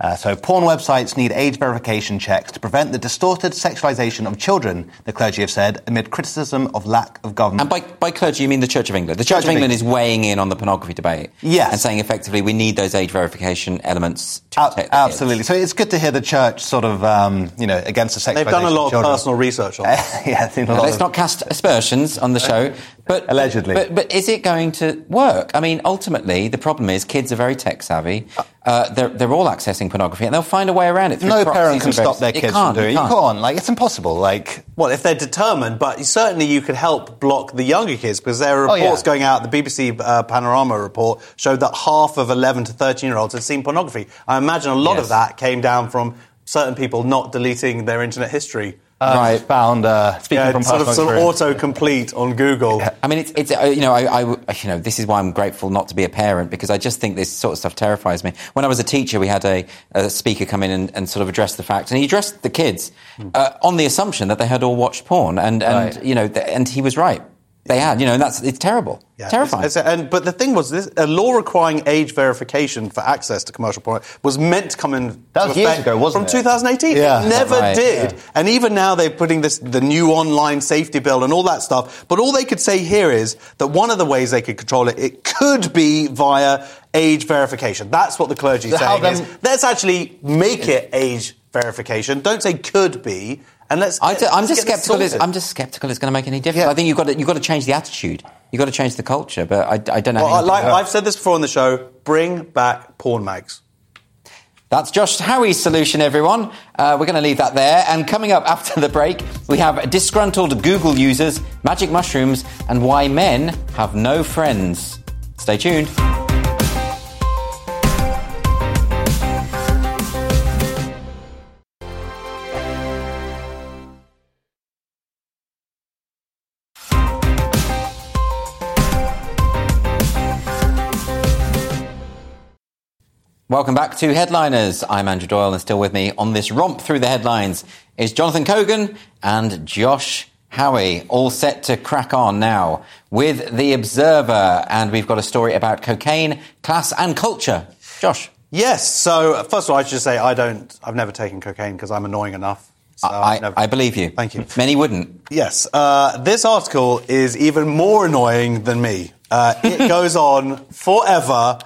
Uh, so, porn websites need age verification checks to prevent the distorted sexualization of children, the clergy have said, amid criticism of lack of government. And by, by clergy, you mean the Church of England. The Church, Church of England, England is weighing in on the pornography debate. Yes. And saying, effectively, we need those age verification elements to protect uh, absolutely. Kids. So it's good to hear the Church sort of, um, you know, against the sexualization of children. They've done a lot of, of personal research on this. yeah, a lot Let's of... not cast aspersions on the show. But, Allegedly. But, but is it going to work? I mean, ultimately, the problem is kids are very tech-savvy. Uh, they're, they're all accessing pornography, and they'll find a way around it. No parent can stop their kids from doing it. You can't. Like, it's impossible. Like, well, if they're determined, but certainly you could help block the younger kids, because there are reports oh, yeah. going out. The B B C uh, Panorama report showed that half of eleven to thirteen-year-olds had seen pornography. I imagine a lot yes. of that came down from certain people not deleting their internet history. Uh, right, found uh, speaking yeah, from sort of, sort of autocomplete on Google. Yeah. I mean, it's, it's uh, you know, I, I, you know, this is why I'm grateful not to be a parent, because I just think this sort of stuff terrifies me. When I was a teacher, we had a, a speaker come in and, and sort of address the fact, and he addressed the kids uh, on the assumption that they had all watched porn, and, and right. you know, th- and he was right. They had, you know, and that's it's terrible, yeah, terrifying. It's, it's, and but the thing was, this, a law requiring age verification for access to commercial porn was meant to come in. That was years ago, wasn't it? From twenty eighteen, yeah, it never right, did. Yeah. And even now, they're putting this the new online safety bill and all that stuff. But all they could say here is that one of the ways they could control it, it could be via age verification. That's what the clergy is so saying. Then, is, let's actually make it age verification. Don't say could be. And let's get, I do, I'm, let's just skeptical it's, I'm just sceptical it's going to make any difference. Yeah. I think you've got, to, you've got to change the attitude. You've got to change the culture, but I, I don't know well, how I like, I've said this before on the show, bring back porn mags. That's Josh Howie's solution, everyone. Uh, we're going to leave that there. And coming up after the break, we have disgruntled Google users, magic mushrooms, and why men have no friends. Stay tuned. Welcome back to Headliners. I'm Andrew Doyle, and still with me on this romp through the headlines is Jonathan Cogan and Josh Howie, all set to crack on now with The Observer. And we've got a story about cocaine, class and culture. Josh. Yes. So first of all, I should say I don't, I've never taken cocaine because I'm annoying enough. So I, never... I believe you. Thank you. Many wouldn't. Yes. Uh, this article is even more annoying than me. Uh, it goes on forever.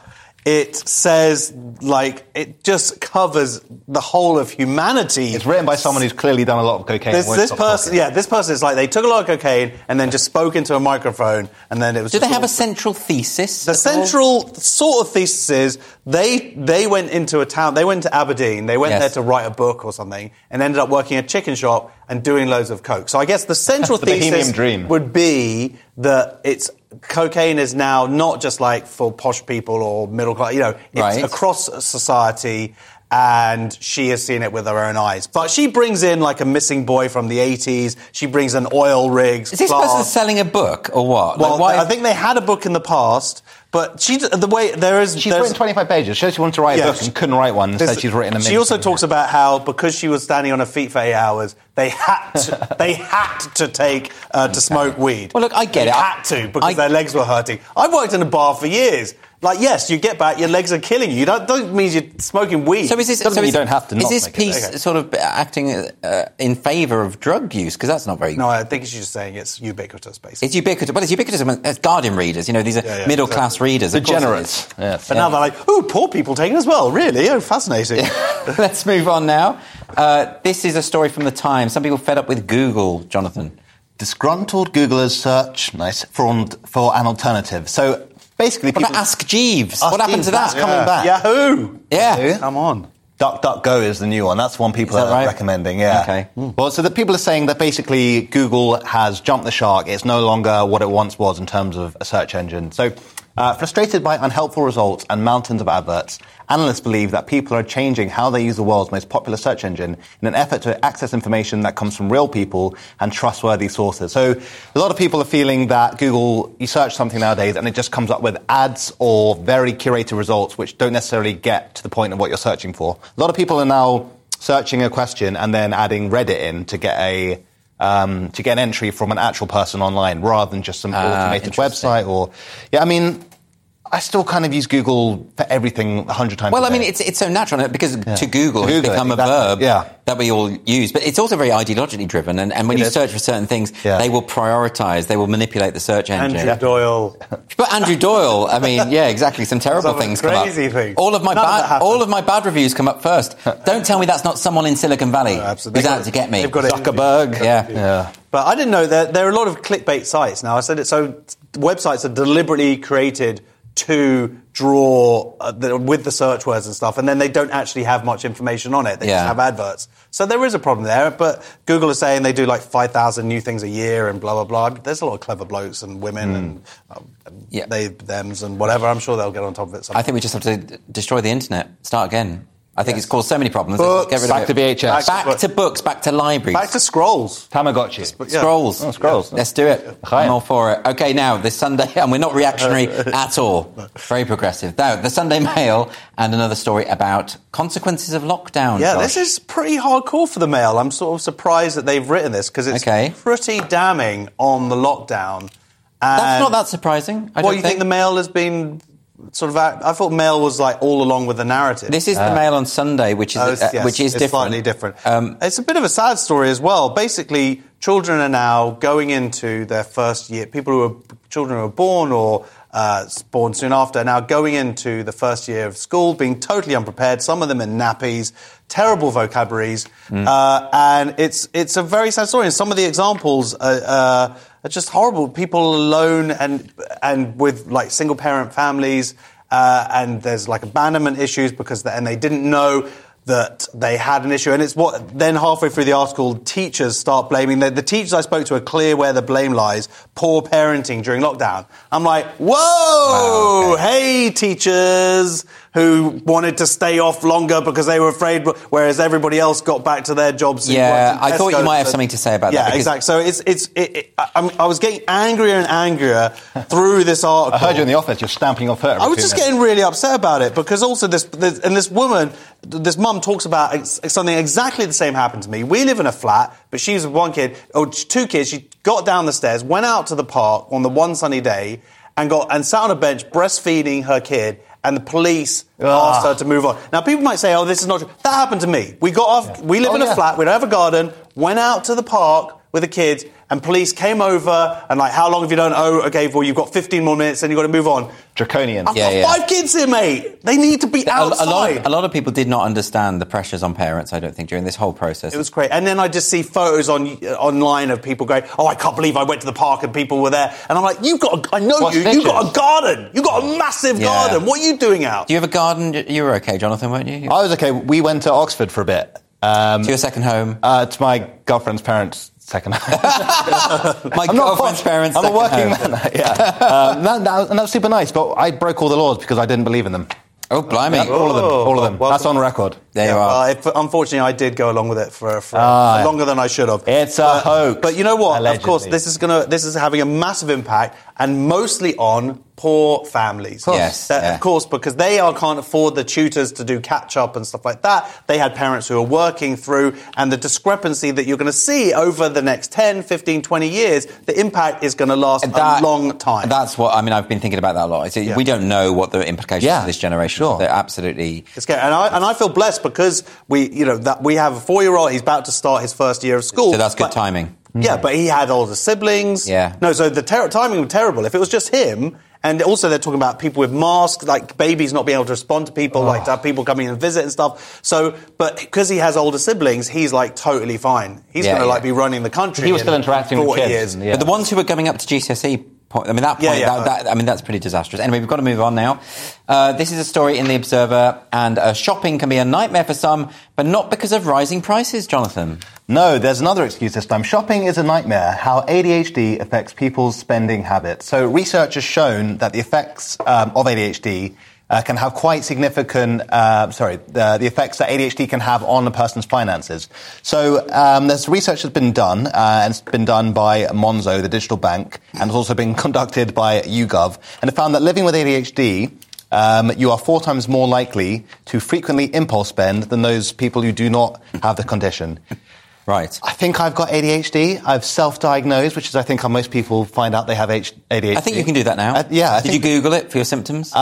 It says, like, it just covers the whole of humanity. It's written by someone who's clearly done a lot of cocaine. This, this person, talking. yeah, this person is like, they took a lot of cocaine and then just spoke into a microphone and then it was... Do they have a central thesis? The central sort of thesis is they they went into a town, they went to Aberdeen, they went yes. there to write a book or something and ended up working a chicken shop and doing loads of coke. So I guess the central the thesis dream. would be that it's... Cocaine is now not just like for posh people or middle class, you know, it's right. across society, and she has seen it with her own eyes. But she brings in like a missing boy from the eighties. She brings an oil rigs. Is this class. person selling a book or what? Well, like why? I think they had a book in the past. But she, the way there is... She's written twenty-five pages. She said she wanted to write yeah, a book and couldn't write one, so she's written a minute. She also talks here. about how, because she was standing on her feet for eight hours, they had to, they had to take, uh, okay. to smoke weed. Well, look, I get they it. They had to, because I... their legs were hurting. I've worked in a bar for years. Like, yes, you get back, your legs are killing you. That doesn't mean you're smoking weed. So is this... So is, you don't have to not Is this piece okay. sort of acting uh, in favour of drug use? Because that's not very... No, I think she's just saying it's ubiquitous, basically. It's ubiquitous. Well, it's ubiquitous among Guardian readers. You know, these are yeah, yeah, middle-class exactly. readers. Degenerates. Yes, but yeah. now they're like, ooh, poor people taking as well. Really? Oh, fascinating. Let's move on now. Uh, this is a story from The Times. Some people fed up with Google, Jonathan. Disgruntled Googlers search nice for, for an alternative. So... Basically, people... But Ask Jeeves. Ask what happened Jeeves, to that? That's coming yeah. back. Yahoo! Yeah. yeah. Come on. DuckDuckGo is the new one. That's one people that are right? recommending, yeah. Okay. Mm. Well, so the people are saying that basically Google has jumped the shark. It's no longer what it once was in terms of a search engine. So, uh, frustrated by unhelpful results and mountains of adverts, analysts believe that people are changing how they use the world's most popular search engine in an effort to access information that comes from real people and trustworthy sources. So a lot of people are feeling that Google, you search something nowadays and it just comes up with ads or very curated results which don't necessarily get to the point of what you're searching for. A lot of people are now searching a question and then adding Reddit in to get a... Um, to get an entry from an actual person online rather than just some uh, automated website or... Yeah, I mean... I still kind of use Google for everything a hundred times. Well, a day. I mean, it's it's so natural because yeah. to Google has become exactly. a verb yeah. that we all use. But it's also very ideologically driven. And, and when it you is. search for certain things, yeah. they will prioritise, they will manipulate the search engine. Andrew yeah. Doyle. But Andrew Doyle, I mean, yeah, exactly. Some terrible some things crazy come up. Things. All of my None bad, of all of my bad reviews come up first. Don't tell me that's not someone in Silicon Valley no, who's out to get me. Zuckerberg. Yeah. yeah. But I didn't know that there are a lot of clickbait sites now. I said it. So websites are deliberately created to draw uh, the, with the search words and stuff, and then they don't actually have much information on it. They yeah. just have adverts. So there is a problem there, but Google is saying they do like five thousand new things a year and blah, blah, blah. There's a lot of clever blokes and women mm. and um, yeah. they, thems and whatever. I'm sure they'll get on top of it somehow. I think we just have to d- destroy the internet, start again. I think yes. it's caused so many problems. Books, get rid of back it. to V H S. Back, back to books, back to libraries. Back to scrolls. Tamagotchi. Yeah. Scrolls. Oh, scrolls. Yeah. Let's do it. Yeah. I'm all for it. OK, now, this Sunday, and we're not reactionary at all. Very progressive. Now, the Sunday Mail and another story about consequences of lockdown. Yeah, Josh. This is pretty hardcore for the Mail. I'm sort of surprised that they've written this because it's okay. pretty damning on the lockdown. And That's not that surprising, I well, don't think. Well, you think the Mail has been... Sort of, I thought Mail was like all along with the narrative. This is uh, the Mail on Sunday, which is oh, uh, yes, which is it's different. slightly different. Um, it's a bit of a sad story as well. Basically, children are now going into their first year. People who are children who are born or uh, born soon after are now going into the first year of school, being totally unprepared. Some of them in nappies, terrible vocabularies, mm. uh, and it's it's a very sad story. And some of the examples are. Uh, It's just horrible. People alone and and with like single parent families, uh, and there's like abandonment issues because the, and they didn't know that they had an issue. And it's what then halfway through the article, teachers start blaming the, the teachers I spoke to are clear where the blame lies. Poor parenting during lockdown. I'm like, whoa, wow, okay. hey teachers. who wanted to stay off longer because they were afraid, whereas everybody else got back to their jobs. Yeah, I thought you might have something to say about that. Yeah, exactly. So it's it's it, it, I, I was getting angrier and angrier through this article. I heard you in the office just stamping off her. I was just getting really upset about it because also this, this and this woman, this mum talks about something exactly the same happened to me. We live in a flat, but she was with one kid, or two kids. She got down the stairs, went out to the park on the one sunny day, and got and sat on a bench breastfeeding her kid. And the police asked her to move on. Now, people might say, oh, this is not true. That happened to me. We got off, yeah. we live oh, in a yeah. flat, we don't have a garden, went out to the park with the kids, and police came over and, like, how long have you done? Oh, okay, well, you've got fifteen more minutes and you've got to move on. Draconian. I've yeah, got yeah. five kids here, mate. They need to be outside. A lot, of, a lot of people did not understand the pressures on parents, I don't think, during this whole process. It was great. And then I just see photos on uh, online of people going, oh, I can't believe I went to the park and people were there. And I'm like, you've got a, I know What's you, you've got a garden. You've got a massive yeah. garden. What are you doing out? Do you have a garden? You were okay, Jonathan, weren't you? I was okay. We went to Oxford for a bit. Um, to your second home? Uh, to my girlfriend's parents' second home. My I'm girlfriend's not, parents' I'm second home. I'm a working home. man. Yeah. Um, that, that, and that's super nice, but I broke all the laws because I didn't believe in them. Oh, blimey. Oh, all of them. All of them. Well, that's on record. There yeah, you are. Uh, if, unfortunately, I did go along with it for, for ah, longer than I should have. It's but, a hoax. But you know what? Allegedly. Of course, this is gonna. This is having a massive impact, and mostly on poor families. Of yes. That, yeah. Of course, because they are, can't afford the tutors to do catch-up and stuff like that. They had parents who are working through, and the discrepancy that you're going to see over the next ten, fifteen, twenty years, the impact is going to last that, a long time. That's what, I mean, I've been thinking about that a lot. Yeah. We don't know what the implications yeah. of this generation Sure. They're absolutely... It's and, I, and I feel blessed because we, you know, that we have a four-year-old. He's about to start his first year of school. So that's good but, timing. Yeah, but he had older siblings. Yeah. No, so the ter- timing was terrible. If it was just him... And also they're talking about people with masks, like babies not being able to respond to people, oh. like to have people coming and visit and stuff. So, but because he has older siblings, he's like totally fine. He's yeah, going to yeah. like be running the country. He was in still interacting with kids. And, yeah. But the ones who were coming up to G C S E, I mean, that point, yeah, yeah. That, that, I mean, that's pretty disastrous. Anyway, we've got to move on now. Uh, this is a story in The Observer, and uh, shopping can be a nightmare for some, but not because of rising prices, Jonathan. No, there's another excuse this time. Shopping is a nightmare, how A D H D affects people's spending habits. So research has shown that the effects um, of A D H D uh, can have quite significant, uh, sorry, uh, the effects that A D H D can have on a person's finances. So um, there's research that's been done, uh, and it's been done by Monzo, the digital bank, and it's also been conducted by YouGov, and it found that living with A D H D... Um, you are four times more likely to frequently impulse spend than those people who do not have the condition. Right. I think I've got A D H D. I've self-diagnosed, which is, I think, how most people find out they have A D H D. I think you can do that now. Uh, yeah. I Did think... you Google it for your symptoms? Uh,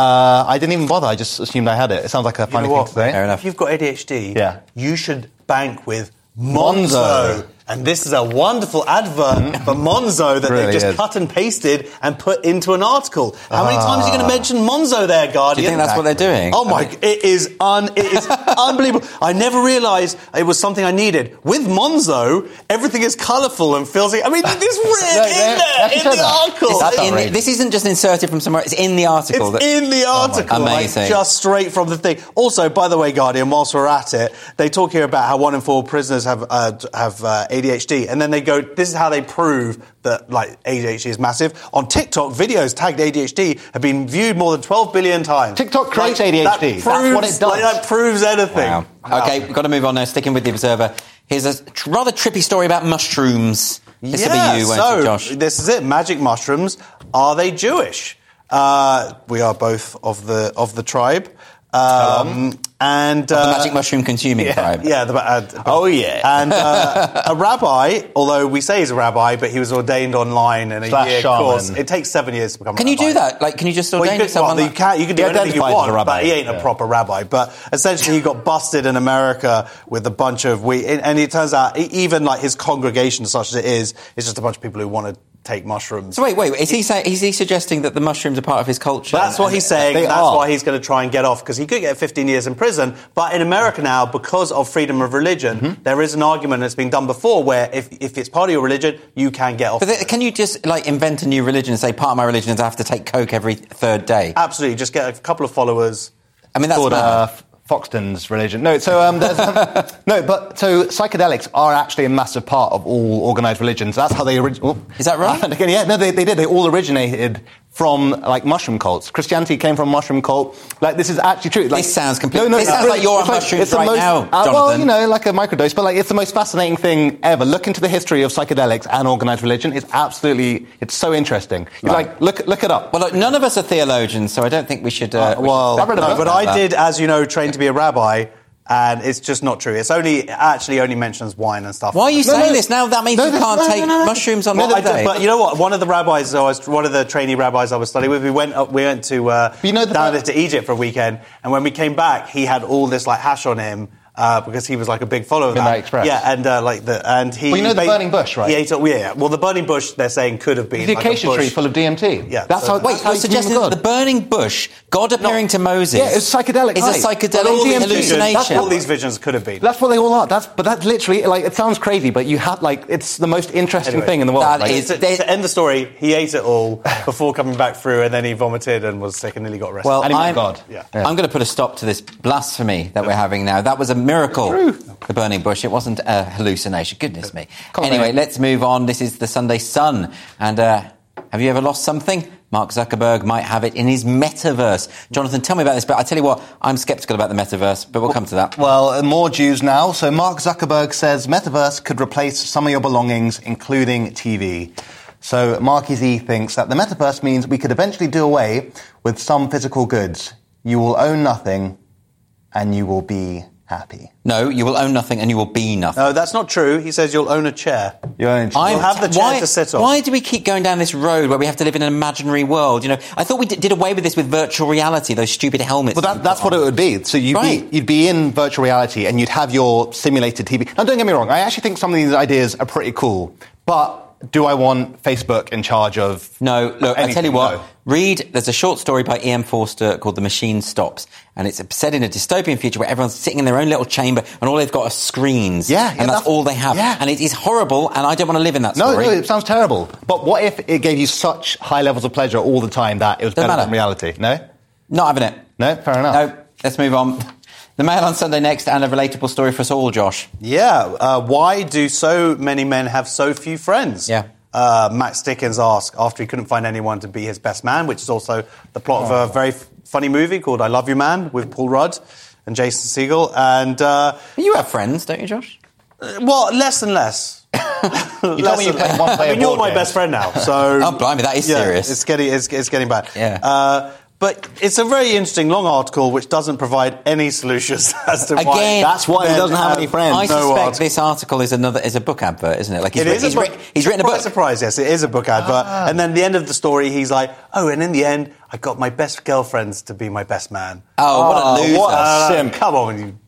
I didn't even bother. I just assumed I had it. It sounds like a funny thing to say. Fair enough. If you've got A D H D, yeah. you should bank with Monzo. Monzo. And this is a wonderful advert for Monzo that really they just is. cut and pasted and put into an article. How uh, many times are you going to mention Monzo there, Guardian? Do you think that's exactly. what they're doing? Oh, my... I mean, it is, un, it is unbelievable. I never realised it was something I needed. With Monzo, everything is colourful and filthy. I mean, this written no, in there, in the that. article. That's in, this isn't just inserted from somewhere. It's in the article. It's that, in the article. Oh like, just straight from the thing. Also, by the way, Guardian, whilst we're at it, they talk here about how one in four prisoners have... Uh, have uh, A D H D, and then they go, this is how they prove that, like, A D H D is massive. On TikTok, videos tagged A D H D have been viewed more than twelve billion times. TikTok creates like, A D H D. That proves, That's what it does. Like, that proves anything. Wow. Wow. Okay, we've got to move on now. Sticking with The Observer, here's a tr- rather trippy story about mushrooms. This yeah, will be you, won't so, it, Josh? This is it. Magic mushrooms. Are they Jewish? Uh, we are both of the of the tribe. Um, and, uh, the magic mushroom consuming yeah, tribe. Yeah. The, uh, oh, yeah. And uh, a rabbi, although we say he's a rabbi, but he was ordained online in a Slash year shaman. course. It takes seven years to become can a rabbi. Can you do that? Like, can you just ordain well, you could, someone? Well, like, you, can, you can do anything you want, rabbi, but he ain't yeah. a proper rabbi. But essentially, he got busted in America with a bunch of... we, and it turns out, even like his congregation, such as it is, it's just a bunch of people who want to take mushrooms. So wait, wait, wait. Is he saying, is he suggesting that the mushrooms are part of his culture? That's what he's saying. That's are. why he's going to try and get off, because he could get fifteen years in prison. But in America now, because of freedom of religion, mm-hmm. there is an argument that's been done before where if, if it's part of your religion, you can get off. But the, can you just like invent a new religion and say part of my religion is I have to take coke every third day? Absolutely. Just get a couple of followers. I mean, that's sort of Foxton's religion. No, so um, there's, um, no, but so psychedelics are actually a massive part of all organised religions. That's how they originated. Oh. Is that right? Uh, again, yeah, no, they, they did. They all originated from, like, mushroom cults. Christianity came from a mushroom cult. Like, this is actually true. Like, this sounds completely... No, no, it sounds really, like you're on like, mushrooms right most, now, uh, Jonathan. Well, you know, like a microdose, but, like, it's the most fascinating thing ever. Look into the history of psychedelics and organised religion. It's absolutely... It's so interesting. Right. Like, look look it up. Well, look, none of us are theologians, so I don't think we should... Uh, uh, well, we should no, but I did, as you know, train to be a rabbi... And it's just not true. It's only actually only mentions wine and stuff. Why are you no, saying no, this now? That means no, you can't no, take no, no, no. mushrooms on well, the day. But you know what? One of the rabbis, I was, one of the trainee rabbis I was studying with, we went up, we went to uh, you know down to Egypt for a weekend, and when we came back, he had all this like hash on him. Uh, because he was like a big follower of Midnight that. Express. Yeah, and uh, like the and he. Well, you know the ba- burning bush, right? He ate it, yeah, yeah. Well, the burning bush they're saying could have been the like acacia a bush. tree full of D M T. Yeah, that's so, how. Wait, you're suggesting the burning bush, God appearing Not, to Moses? Yeah, it's psychedelic. It's right. a psychedelic all hallucination. That's all these visions could have been. That's what they all are. That's but that's literally like it sounds crazy, but you have like it's the most interesting anyway, thing in the world. That like, is, to, they, to end the story, he ate it all before coming back through, and then he vomited and was sick and nearly got arrested. Well, and I'm, God. Yeah. I'm going to put a stop to this blasphemy that we're having now. That was a miracle, the burning bush. It wasn't a hallucination. Goodness me. Anyway, let's move on. This is the Sunday Sun. And uh, have you ever lost something? Mark Zuckerberg might have it in his metaverse. Jonathan, tell me about this. But I tell you what, I'm sceptical about the metaverse, but we'll come to that. Well, more Jews now. So Mark Zuckerberg says metaverse could replace some of your belongings, including T V. So Marky Z thinks that the metaverse means we could eventually do away with some physical goods. You will own nothing and you will be... happy. No, you will own nothing and you will be nothing. No, that's not true. He says you'll own a chair. You'll own a chair. You'll have the chair why, to sit on. Why do we keep going down this road where we have to live in an imaginary world? You know, I thought we did, did away with this with virtual reality, those stupid helmets. Well, that, that's on. what it would be. So you'd, right. be, you'd be in virtual reality and you'd have your simulated T V. Now, don't get me wrong. I actually think some of these ideas are pretty cool. But... do I want Facebook in charge of... No, look, I tell you what, no. read, there's a short story by E M Forster called The Machine Stops, and it's set in a dystopian future where everyone's sitting in their own little chamber and all they've got are screens, yeah, yeah, and that's, that's all they have. Yeah. And it is horrible, and I don't want to live in that story. No, no, it sounds terrible. But what if it gave you such high levels of pleasure all the time that it was Doesn't better matter. than reality? No? Not having it. No? Fair enough. No, let's move on. The Mail on Sunday next, and a relatable story for us all, Josh. Yeah, uh, why do so many men have so few friends? Yeah. Uh, Max Dickens asked after he couldn't find anyone to be his best man, which is also the plot oh. of a very f- funny movie called I Love You Man with Paul Rudd and Jason Segel. And uh, you have friends, don't you, Josh? Uh, well, less and less. you less know when you play one player I mean, you're my games. best friend now, so... oh, blimey, that is yeah, serious. It's getting, it's, it's getting bad. Yeah. Uh, But it's a very interesting long article which doesn't provide any solutions as to Again, why. That's why he doesn't have any friends. I no suspect art. this article is another is a book advert, isn't it? Like he's it written, is. A he's, book, written, he's written a book. Surprise! Yes, it is a book advert. Ah. And then the end of the story, he's like, "Oh, and in the end, I got my best girlfriends to be my best man." Oh, what oh, a loser! What a uh, sim. Come on, you.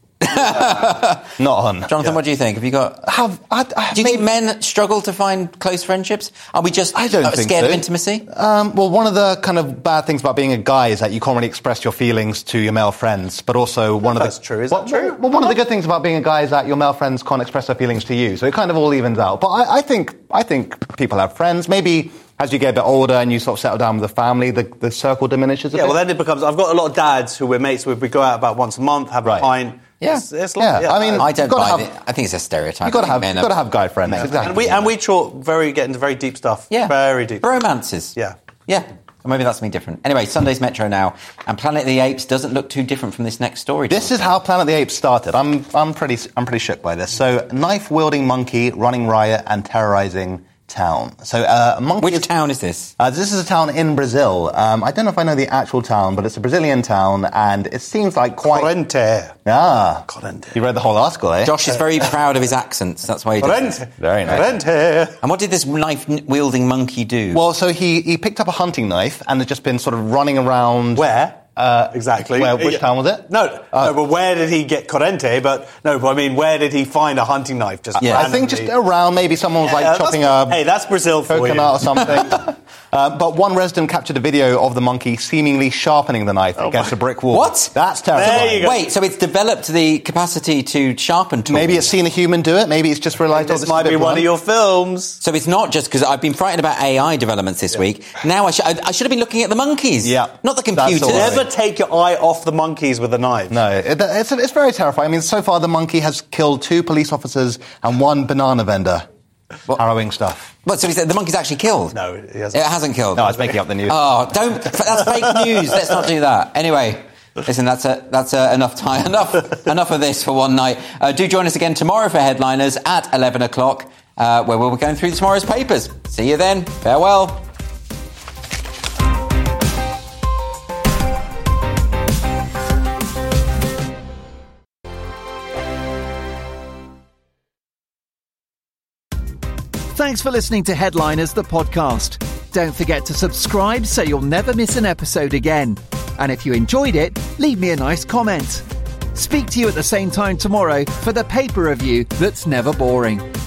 Not on. Jonathan, yeah. what do you think? Have you got? Have I, I do you think men struggle to find close friendships? Are we just I don't uh, think scared so. of intimacy? Um, well, one of the kind of bad things about being a guy is that you can't really express your feelings to your male friends. But also one no, of the that's true. Is well, that true? Well, one of the good things about being a guy is that your male friends can't express their feelings to you, so it kind of all evens out. But I, I think I think people have friends. Maybe. As you get a bit older and you sort of settle down with the family, the, the circle diminishes a yeah, bit. Yeah, well, then it becomes... I've got a lot of dads who we're mates with. We go out about once a month, have right. a pint. Yeah. It's, it's yeah. yeah. I mean... I don't buy it. I think it's a stereotype. You've got to have, you've got to have guy friends. Yeah. Exactly. And we, and we talk very, get into very deep stuff. Yeah. Very deep. Romances. Yeah. Yeah. Or maybe that's something different. Anyway, Sunday's Metro now. And Planet of the Apes doesn't look too different from this next story. This is how Planet of the Apes started. I'm, I'm, pretty, I'm pretty shook by this. So, knife-wielding monkey running riot and terrorising... town. So, uh, monkey. Which town is this? Uh, this is a town in Brazil. Um, I don't know if I know the actual town, but it's a Brazilian town, and it seems like quite. Corrente. Ah. Corrente. You read the whole article, eh? Josh is very proud of his accents. That's why he did Corrente. It. Very nice. Corrente. And what did this knife-wielding monkey do? Well, so he, he picked up a hunting knife and had just been sort of running around. Where? Uh, exactly. Where, which yeah. town was it? No, uh, no, but where did he get Corrente? But no, but I mean, where did he find a hunting knife? Just yeah. I think just around. Maybe someone was yeah, like chopping up. Hey, that's Brazil for you. Coconut or something. uh, but one resident captured a video of the monkey seemingly sharpening the knife oh against my. a brick wall. What? That's terrifying. Wait, so it's developed the capacity to sharpen tools. Maybe it's seen a human do it. Maybe it's just realised. This, this might be one run. of your films. So it's not just because I've been frightened about A I developments this yeah. week. Now I should I, I should have been looking at the monkeys. Yeah, not the computers. Take your eye off the monkeys with a knife. No, it, it's, it's very terrifying. I mean, so far the monkey has killed two police officers and one banana vendor. What? Harrowing stuff. But so he said the monkey's actually killed. No, it hasn't. It hasn't killed. No, I was making up the news. Oh, don't! That's fake news. Let's not do that. Anyway, listen, that's a, that's a, enough time. Enough, enough of this for one night. Uh, do join us again tomorrow for Headliners at eleven o'clock, uh, where we'll be going through tomorrow's papers. See you then. Farewell. Thanks for listening to Headliners, the podcast. Don't forget to subscribe so you'll never miss an episode again. And if you enjoyed it, leave me a nice comment. Speak to you at the same time tomorrow for the paper review that's never boring.